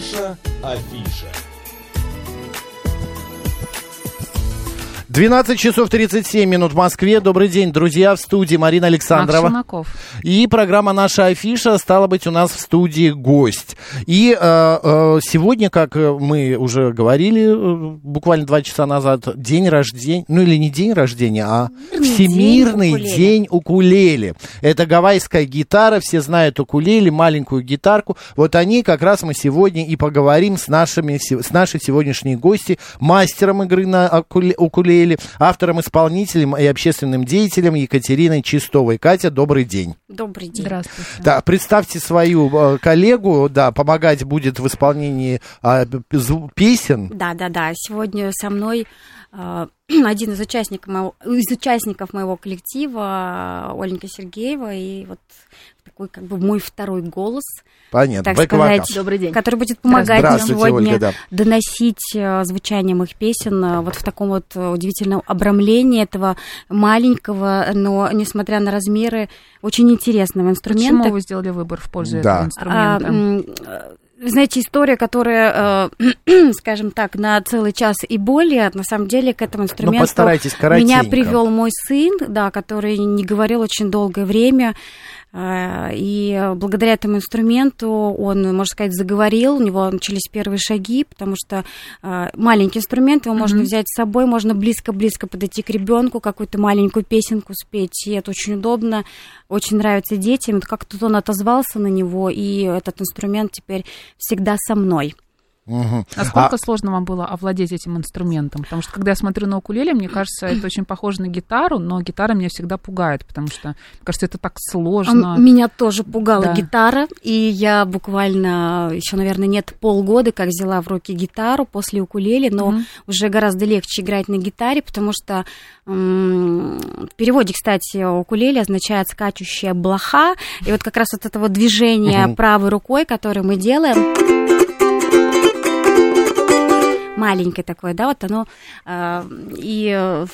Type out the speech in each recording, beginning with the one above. Наша афиша. 12 часов 37 минут в Москве. Добрый день, друзья, в студии Марина Александрова. И программа «Наша афиша», стала быть, у нас в студии гость. И сегодня, как мы уже говорили буквально 2 часа назад, день рождения, ну или не день рождения, а Всемирный день укулеле. Это гавайская гитара, все знают укулеле, маленькую гитарку. Вот о ней как раз мы сегодня и поговорим с нашей сегодняшней гостьей, мастером игры на укулеле, автором, исполнителем и общественным деятелем Екатериной Чистовой. Катя, добрый день. Добрый день. Здравствуйте. Да, представьте свою коллегу, да, помогать будет в исполнении песен. Да. Сегодня со мной один из участников моего коллектива, Ольга Сергеева, и вот такой как бы мой второй голос. Понятно. Так сказать, добрый день. Который будет помогать мне сегодня, Ольга, да, доносить звучание моих песен вот в таком вот удивительном обрамлении этого маленького, но, несмотря на размеры, очень интересного инструмента. Почему вы сделали выбор в пользу этого инструмента? Знаете, история, которая, скажем так, на целый час и более, на самом деле, к этому инструменту меня привел мой сын, да, который не говорил очень долгое время. И благодаря этому инструменту он, можно сказать, заговорил, у него начались первые шаги, потому что маленький инструмент, его можно взять с собой, можно близко-близко подойти к ребенку, какую-то маленькую песенку спеть, и это очень удобно, очень нравится детям, как-то он отозвался на него, и этот инструмент теперь всегда со мной. Угу. Насколько сложно вам было овладеть этим инструментом? Потому что, когда я смотрю на укулеле, мне кажется, это очень похоже на гитару, но гитара меня всегда пугает, потому что, мне кажется, это так сложно. Меня тоже пугала гитара, и я буквально еще, наверное, нет полгода, как взяла в руки гитару после укулеле, но уже гораздо легче играть на гитаре, потому что в переводе, кстати, укулеле означает «скачущая блоха», и вот как раз вот этого движения правой рукой, которое мы делаем... Маленькое такое, да, вот оно и...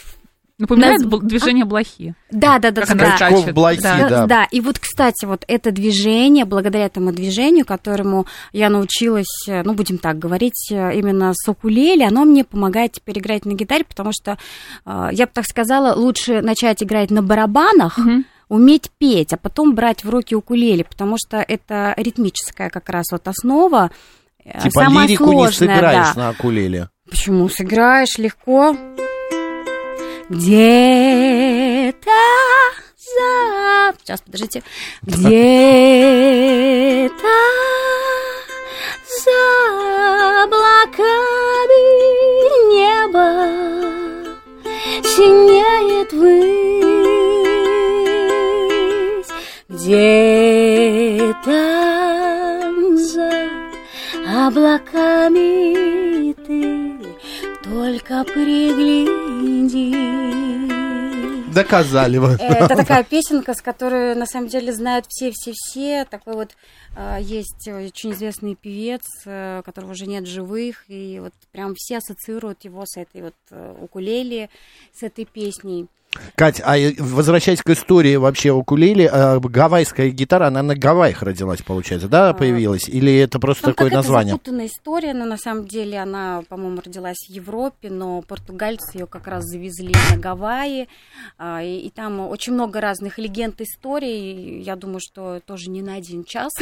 Напоминает движение блохи. Да. Очков блохи, да. Да, и вот, кстати, вот это движение, благодаря этому движению, которому я научилась, ну, будем так говорить, именно с укулеле, оно мне помогает теперь играть на гитаре, потому что, я бы так сказала, лучше начать играть на барабанах, уметь петь, а потом брать в руки укулеле, потому что это ритмическая как раз вот основа. Типа самое лирику сложное, не сыграешь на укулеле. Почему? Сыграешь легко. Где-то за... Сейчас, подождите. Где-то за облаками небо синеет ввысь. Где-то за... облаками ты только пригляди. Доказали вы. Это такая песенка, с которой на самом деле знают все. Такой вот есть очень известный певец, которого уже нет живых, и вот прям все ассоциируют его с этой вот укулеле, с этой песней. Кать, а возвращаясь к истории вообще укулеле, гавайская гитара, она на Гавайях родилась, получается, да, появилась? Или это просто такое название? Это запутанная история, но на самом деле она, по-моему, родилась в Европе, но португальцы ее как раз завезли на Гавайи, и там очень много разных легенд, историй, я думаю, что тоже не на один час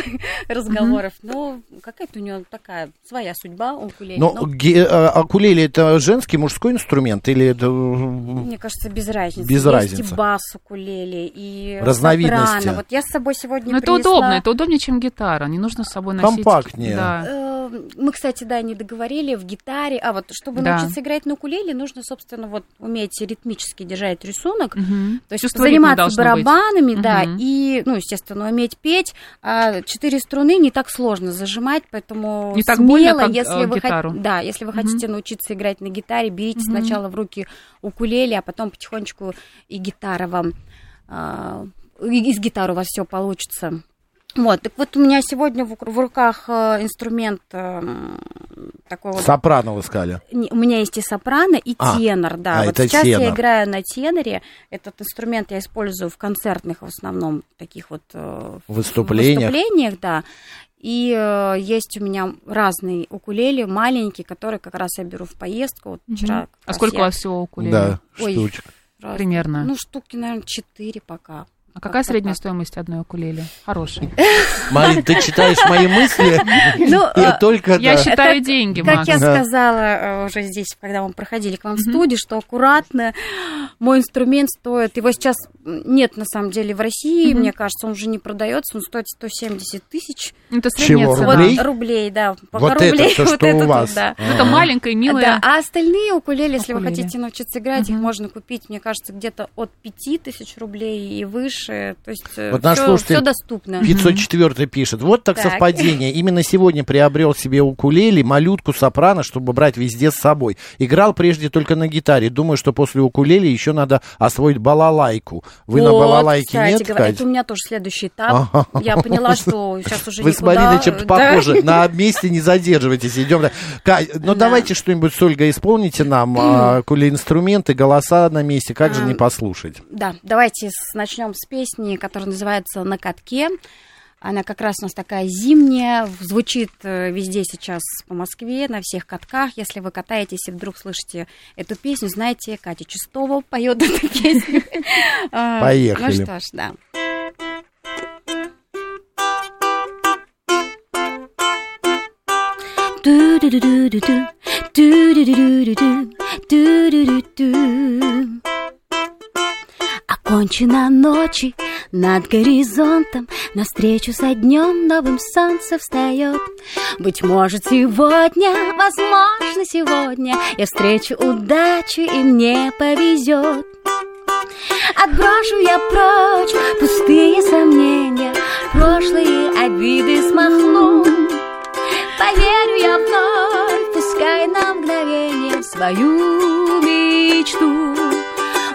разговоров, но какая-то у нее такая своя судьба у укулеле. Но укулеле это женский, мужской инструмент? Или это... Мне кажется, без разницы. Без разницы. Есть и бас укулеле, и разновидности. Вот я с собой сегодня принесла... Это удобнее, чем гитара. Не нужно с собой носить. Компактнее. Да. Мы, кстати, не договорили в гитаре. Вот чтобы научиться играть на укулеле, нужно, собственно, вот уметь ритмически держать рисунок, то есть заниматься барабанами, да, и, естественно, уметь петь. 4 струны не так сложно зажимать, поэтому не так смело, больно, если вы гитару. Да, если вы хотите научиться играть на гитаре, берите сначала в руки укулеле, а потом потихонечку и гитара вам, из гитары у вас все получится. Вот, так вот у меня сегодня в руках инструмент такой вот... Сопрано, вы сказали? У меня есть и сопрано, и тенор, да. Вот сейчас тенор. Я играю на теноре. Этот инструмент я использую в концертных, в основном, таких вот... Выступлениях, да. И есть у меня разные укулеле, маленькие, которые как раз я беру в поездку. Вот вчера, а сколько у вас всего укулеле? Да, штучек. Примерно. Ну, штуки, наверное, 4 пока. А какая средняя стоимость одной укулеле? Хорошая. Марин, ты читаешь мои мысли? Я считаю деньги, Макс. Как я сказала уже здесь, когда мы проходили к вам в студию, что аккуратно мой инструмент стоит... Его сейчас нет, на самом деле, в России, мне кажется, он уже не продается, он стоит 170 тысяч. Это средняя цена. Рублей, да. Вот это то, что у вас. Это маленькая, милая. А остальные укулеле, если вы хотите научиться играть, их можно купить, мне кажется, где-то от 5 тысяч рублей и выше. То есть вот наш слушатель, всё доступно. 504-й пишет. Вот так совпадение. Именно сегодня приобрел себе укулеле, малютку сопрано, чтобы брать везде с собой. Играл прежде только на гитаре. Думаю, что после укулеле еще надо освоить балалайку. Вы вот, на балалайке кстати, нет? Кстати, это у меня тоже следующий этап. Я поняла, что сейчас уже никуда. Вы с Мариной чем-то похожи. На месте не задерживайтесь. Идем. Ну, давайте что-нибудь с Ольгой исполните нам. Инструменты, голоса на месте. Как же не послушать? Да, давайте начнем с песни, которая называется «На катке». Она как раз у нас такая зимняя, звучит везде сейчас по Москве, на всех катках. Если вы катаетесь и вдруг слышите эту песню, знаете, Катя Чистова поет эту песню. Поехали. Ну что ж, да. Кончена ночи над горизонтом, навстречу со днем новым солнце встает. Быть может сегодня, возможно сегодня, я встречу удачу и мне повезет. Отброшу я прочь пустые сомнения, прошлые обиды смахну. Поверю я вновь, пускай на мгновение, в свою мечту.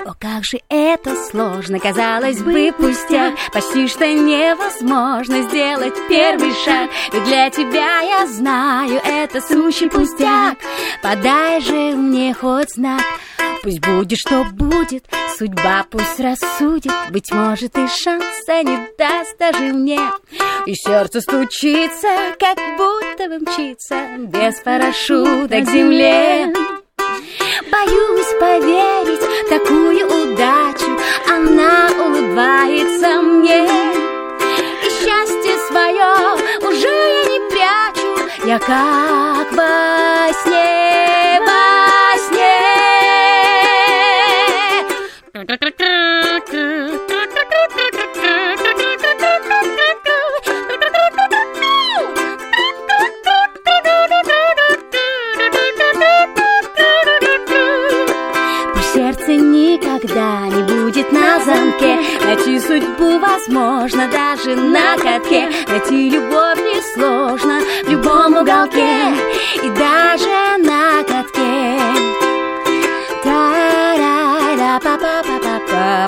О, как же это сложно, казалось бы, пустяк, почти что невозможно сделать первый шаг. Ведь для тебя, я знаю, это сущий пустяк. Подай же мне хоть знак. Пусть будет, что будет, судьба пусть рассудит. Быть может, и шанса не даст даже мне. И сердце стучится, как будто бы мчится без парашюта к земле. Боюсь поверить в такую удачу, она улыбается мне. И счастье свое уже я не прячу, я как во сне, во сне. Никогда не будет на замке, найти судьбу возможно даже на катке. Найти любовь несложно в любом уголке и даже на катке. Та-ра-ра, па-па-па-па-па,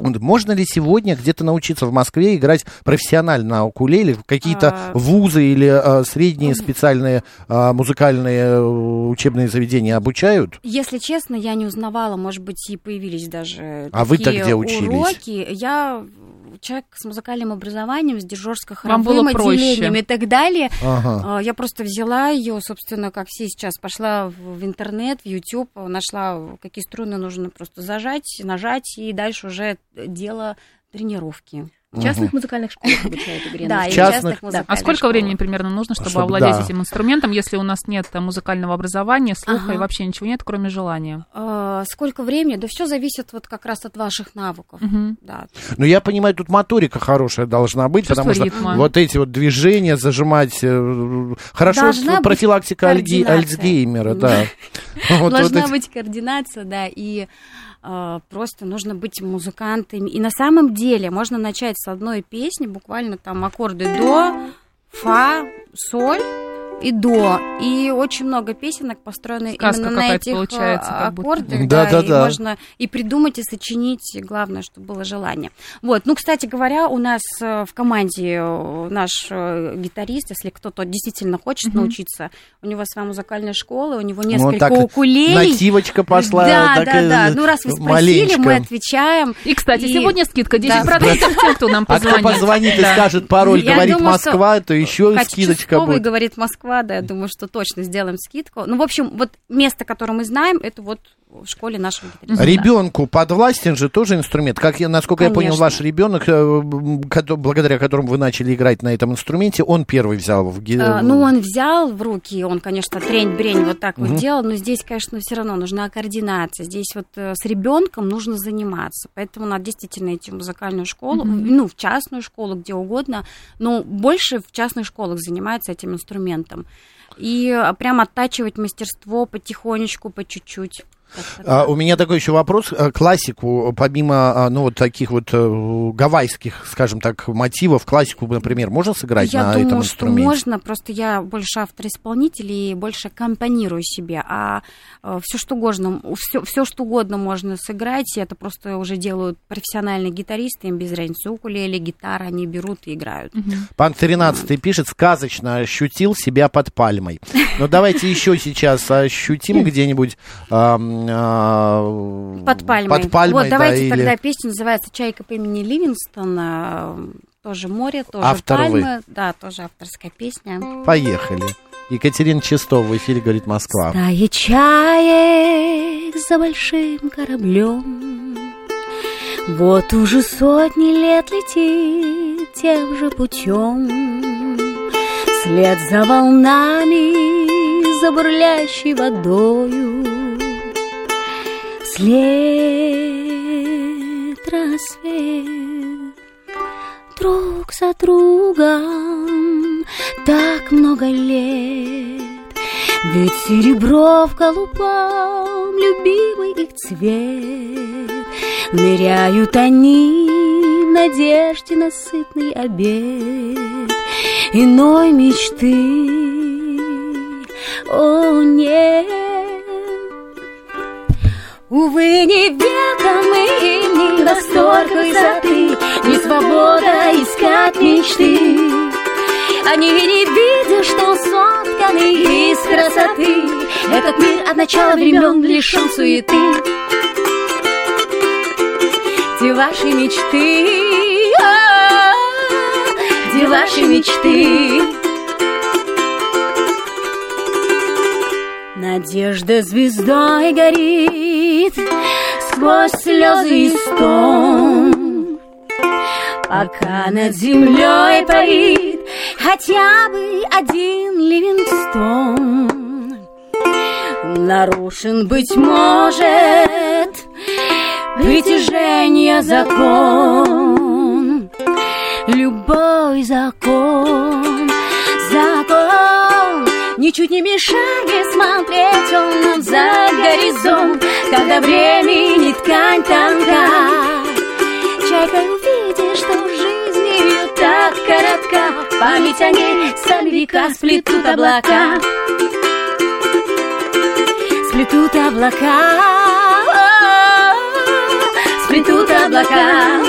Можно ли сегодня где-то научиться в Москве играть профессионально на укулеле, какие-то вузы или средние специальные музыкальные учебные заведения обучают? Если честно, я не узнавала, может быть, и появились даже такие уроки. Я человек с музыкальным образованием, с дирижерско-хоровым отделением и так далее. Я просто взяла ее, собственно, как все сейчас, пошла в интернет, в YouTube, нашла, какие струны нужно просто зажать, нажать, и дальше уже дело тренировки. В частных музыкальных школах обучают игре. Да, и в частных музыкальных школах. А сколько времени примерно нужно, чтобы овладеть этим инструментом, если у нас нет музыкального образования, слуха и вообще ничего нет, кроме желания? Сколько времени? Да все зависит вот как раз от ваших навыков. Ну, я понимаю, тут моторика хорошая должна быть, потому что вот эти вот движения зажимать... Хорошо, профилактика Альцгеймера, да. Должна быть координация, да, и... Просто нужно быть музыкантами. И на самом деле можно начать с одной песни, буквально там аккорды до, фа, соль. и до. И очень много песенок построены именно на этих аккордах. Да. Можно и придумать, и сочинить. И главное, чтобы было желание. Вот. Ну, кстати говоря, у нас в команде наш гитарист, если кто-то действительно хочет научиться, у него своя музыкальная школа, у него несколько укулелей. Нативочка пошла. Да. Ну, раз вы спросили, мы отвечаем. И, кстати, сегодня скидка 10% тем, кто нам позвонит. А кто позвонит и скажет пароль, говорит Москва, то еще и скидочка будет. Говорит Москва, да, я думаю, что точно сделаем скидку. Ну, в общем, вот место, которое мы знаем, это вот в школе нашего гитариста. Ребенку подвластен же тоже инструмент. Как я, насколько я понял, ваш ребенок, благодаря которому вы начали играть на этом инструменте, он первый взял в гитару. Ну, он взял в руки, он, конечно, трень-брень вот так вот делал, но здесь, конечно, все равно нужна координация. Здесь вот с ребенком нужно заниматься. Поэтому надо действительно идти в музыкальную школу, ну, в частную школу, где угодно, но больше в частных школах занимаются этим инструментом. И прям оттачивать мастерство потихонечку, по чуть-чуть. У меня такой еще вопрос. Классику, помимо ну, вот таких вот гавайских, скажем так, мотивов, классику, например, можно сыграть на этом инструменте? Я думаю, что можно, просто я больше автор-исполнитель и больше аккомпанирую себе. А все, что угодно можно сыграть, и это просто уже делают профессиональные гитаристы, им без разницы, укулеле, гитара, они берут и играют. Пан 13 пишет, сказочно ощутил себя под пальмой. Но давайте еще сейчас ощутим где-нибудь... Под пальмой. Под пальмой. Вот давайте тогда песня называется «Чайка по имени Ливингстона». Тоже море, тоже пальмы. Да, тоже авторская песня. Поехали. Екатерина Чистова в эфире «Говорит Москва». Стая чаек за большим кораблем. Вот уже сотни лет летит тем же путем. Вслед за волнами, за бурлящей водою. След, рассвет, друг за другом, так много лет. Ведь серебро в голубом, любимый их цвет. Ныряют они в надежде на сытный обед. Иной мечты, о нет. Увы, не веком и не восторг высоты, не свобода искать мечты. Они не видят, что сотканы из красоты. Этот мир от начала времен лишен суеты. Где ваши мечты? Где ваши мечты? Надежда звездой горит сквозь слезы и стон, пока над землей парит хотя бы один Ливингстон. Нарушен, быть может, притяжение закон, любой закон, закон. Ничуть не мешая смотреть он нам за горизонт, когда времени ткань тонка. Чайка увидит, что жизнь ее так коротка, память о ней сами века сплетут облака. Сплетут облака, сплетут облака.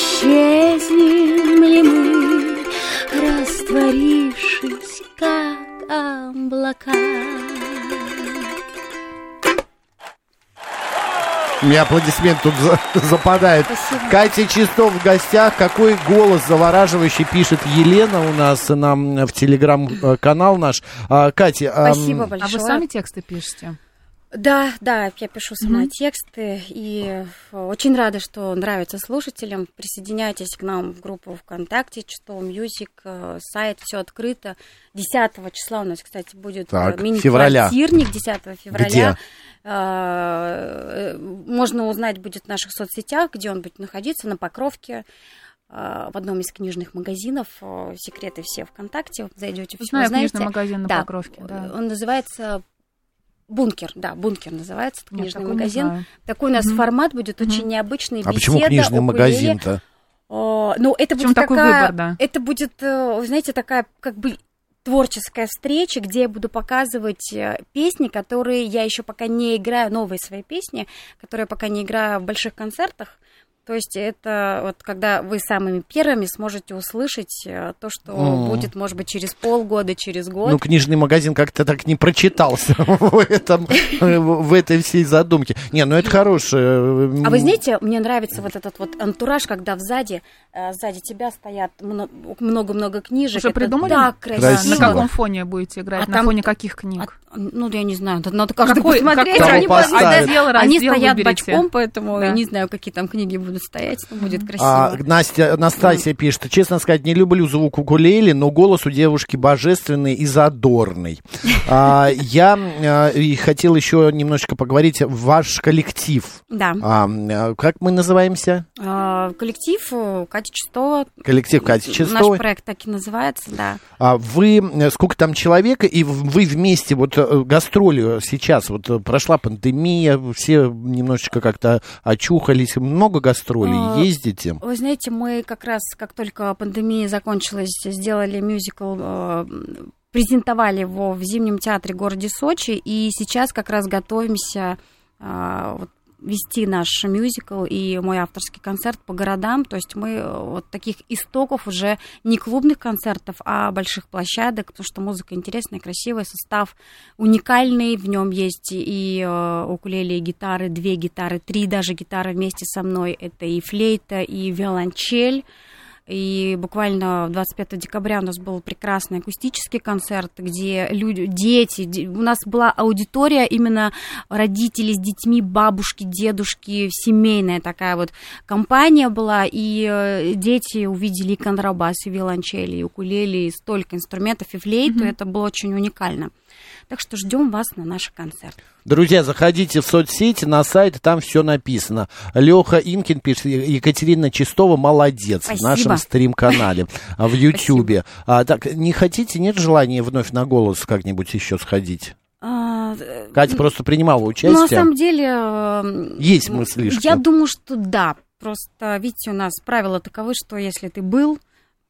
Исчезнем ли мы, растворившись, как облака? У меня аплодисмент тут западает. Спасибо. Катя Чистова в гостях. Какой голос завораживающий, пишет Елена у нас, нам в телеграм-канал наш. Катя, спасибо большое. А вы сами тексты пишете? Да, я пишу сама тексты, и очень рада, что нравится слушателям. Присоединяйтесь к нам в группу ВКонтакте, Чистова Мьюзик, сайт, все открыто. 10 числа у нас, кстати, будет мини-квартирник, 10 февраля. Где? Можно узнать будет в наших соцсетях, где он будет находиться, на Покровке. В одном из книжных магазинов, секреты все ВКонтакте, зайдете, все узнаете. Книжный магазин на Покровке. Он называется Бункер, да, Бункер называется, книжный магазин. Такой у нас формат будет очень необычный. А почему книжный магазин-то? Ну, это будет такая, это будет, знаете, такая как бы творческая встреча, где я буду показывать песни, которые я еще пока не играю, новые свои песни, которые я пока не играю в больших концертах. То есть это вот когда вы самыми первыми сможете услышать то, что будет, может быть, через полгода, через год. Ну, книжный магазин как-то так не прочитался в этой всей задумке. Не, ну это хорошее. А вы знаете, мне нравится вот этот вот антураж, когда сзади тебя стоят много-много книжек. Уже придумали? Так красиво. На каком фоне будете играть? На фоне каких книг? Ну, я не знаю. Надо каждый посмотреть. Они стоят бочком, поэтому я не знаю, какие там книги будут стоять, будет красиво. Настасья пишет: честно сказать, не люблю звук укулеле, но голос у девушки божественный и задорный. Я хотел еще немножечко поговорить. Ваш коллектив. Да. Как мы называемся? Коллектив Кати Чистова. Коллектив Кати Чистовой. Наш проект так и называется, да. Вы, сколько там человек, и вы вместе, вот гастроли сейчас, вот прошла пандемия, все немножечко как-то очухались, много гастролей. Ездите? Вы знаете, мы как раз, как только пандемия закончилась, сделали мюзикл, презентовали его в Зимнем театре в городе Сочи, и сейчас как раз готовимся вести наш мюзикл и мой авторский концерт по городам. То есть мы вот таких истоков уже не клубных концертов, а больших площадок, потому что музыка интересная, красивая, состав уникальный, в нем есть и укулеле, и гитары, 2 гитары, 3 даже гитары вместе со мной, это и флейта, и виолончель. И буквально 25 декабря у нас был прекрасный акустический концерт, где люди, дети, у нас была аудитория именно родители с детьми, бабушки, дедушки, семейная такая вот компания была, и дети увидели и контрабас, и виолончели, и укулеле, и столько инструментов, и флейту, это было очень уникально. Так что ждем вас на наш концерт. Друзья, заходите в соцсети, на сайт, там все написано. Леха Инкин пишет: Екатерина Чистова молодец. Спасибо. В нашем стрим-канале в Ютьюбе. Так, не хотите, нет желания вновь на голос как-нибудь еще сходить? Катя просто принимала участие. На самом деле... Есть мыслишки. Я думаю, что да. Просто, видите, у нас правила таковы, что если ты был...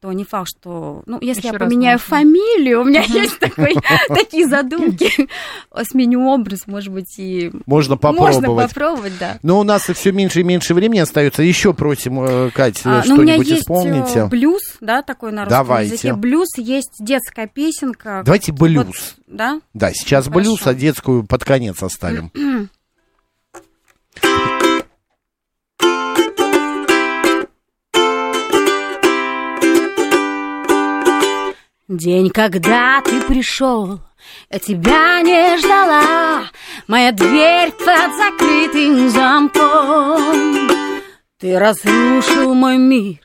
то не факт, что... Ну, если еще я поменяю фамилию, у меня есть такие задумки. Сменю образ, может быть, и... Можно попробовать. Можно попробовать, да. Но у нас все меньше и меньше времени остается. Еще просим, Кать, что-нибудь исполните. У меня есть блюз, да, такой на русском языке. Блюз, есть детская песенка. Давайте блюз. Да? Да, сейчас блюз, а детскую под конец оставим. День, когда ты пришел, я тебя не ждала. Моя дверь под закрытым замком. Ты разрушил мой мир,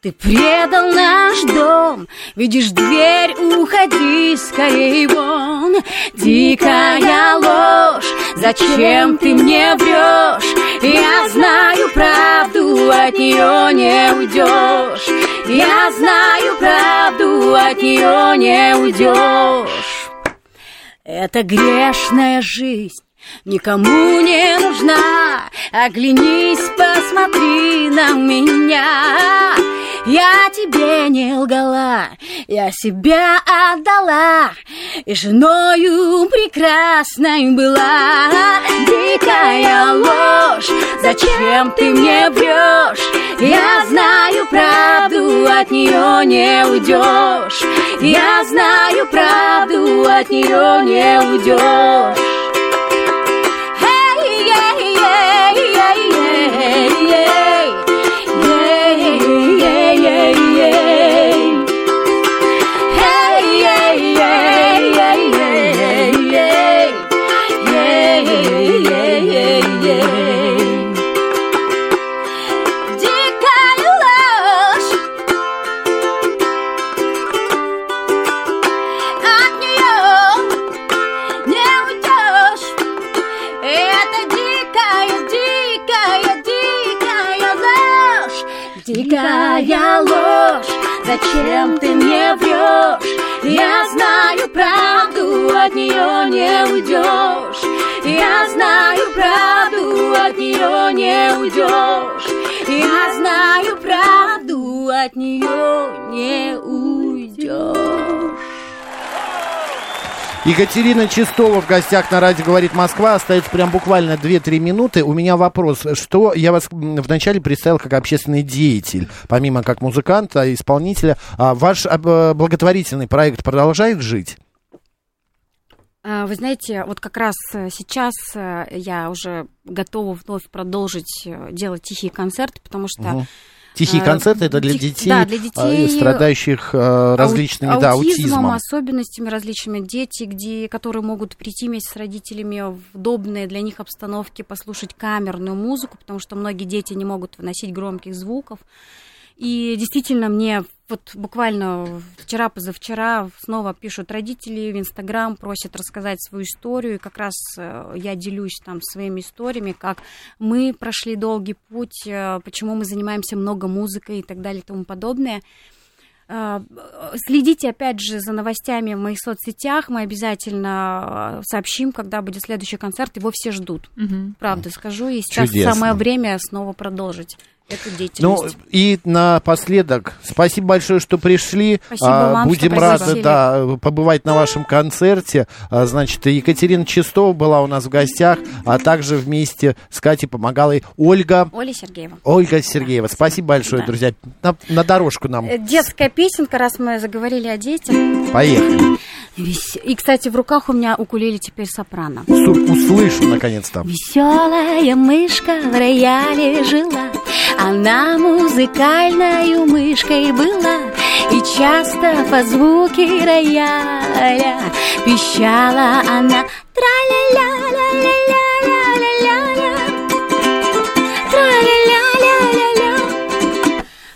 ты предал наш дом. Видишь дверь, уходи скорей вон. Дикая ложь, зачем ты мне врешь? Я знаю правду, от нее не уйдешь. Я знаю правду, от нее не уйдешь. Эта грешная жизнь никому не нужна. Оглянись, посмотри на меня. Я тебе не лгала, я себя отдала, и женою прекрасной была. Дикая ложь, зачем ты мне врешь? Я знаю правду, от нее не уйдешь. Я знаю правду, от нее не уйдешь. Дикая ложь, зачем ты мне врешь? Я знаю правду, от нее не уйдешь. Я знаю правду, от нее не уйдешь. Я знаю правду, от нее не уйдешь. Екатерина Чистова в гостях на радио «Говорит Москва». Остается прям буквально 2-3 минуты. У меня вопрос. Что я вас вначале представил как общественный деятель, помимо как музыканта, исполнителя. Ваш благотворительный проект продолжает жить? Вы знаете, вот как раз сейчас я уже готова вновь продолжить делать тихие концерты, потому что... Угу. Тихие концерты – это для детей, да, для детей страдающих различными аутизмом, особенностями различными. Дети, которые могут прийти вместе с родителями в удобные для них обстановки, послушать камерную музыку, потому что многие дети не могут выносить громких звуков. И действительно, мне вот буквально вчера-позавчера снова пишут родители в Инстаграм, просят рассказать свою историю. И как раз я делюсь там своими историями, как мы прошли долгий путь, почему мы занимаемся много музыкой и так далее и тому подобное. Следите, опять же, за новостями в моих соцсетях. Мы обязательно сообщим, когда будет следующий концерт. Его все ждут, правда скажу. И сейчас самое время снова продолжить эту деятельность. Ну, и напоследок, спасибо большое, что пришли. Спасибо вам, будем что рады, да, побывать на вашем концерте. Значит, Екатерина Чистова была у нас в гостях, а также вместе с Катей помогала и Ольга Сергеева. Да, спасибо большое, да. Друзья. На дорожку нам. Детская песенка, раз мы заговорили о детях. Поехали. И, кстати, в руках у меня укулеле теперь сопрано. Услышу, наконец-то. Веселая мышка в рояле жила, она музыкальной мышкой была, и часто по звуку рояля пищала она. Тра-ля-ля-ля-ля-ля-ля-ля-ля, тра-ля-ля-ля-ля-ля.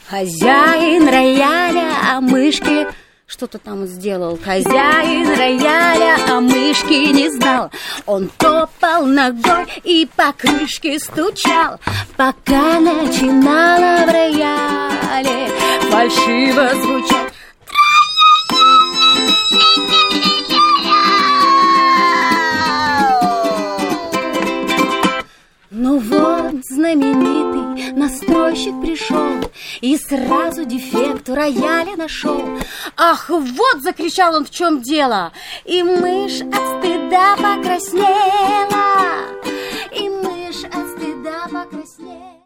Хозяин рояля о мышке что-то там сделал. Хозяин рояля о мышке не знал. Он топал ногой и по крышке стучал, пока начинала в рояле фальшиво звучать. Ну вот знаменитый настройщик пришел и сразу дефект в рояле нашел. Ах, вот, закричал он, в чем дело. И мышь от стыда покраснела.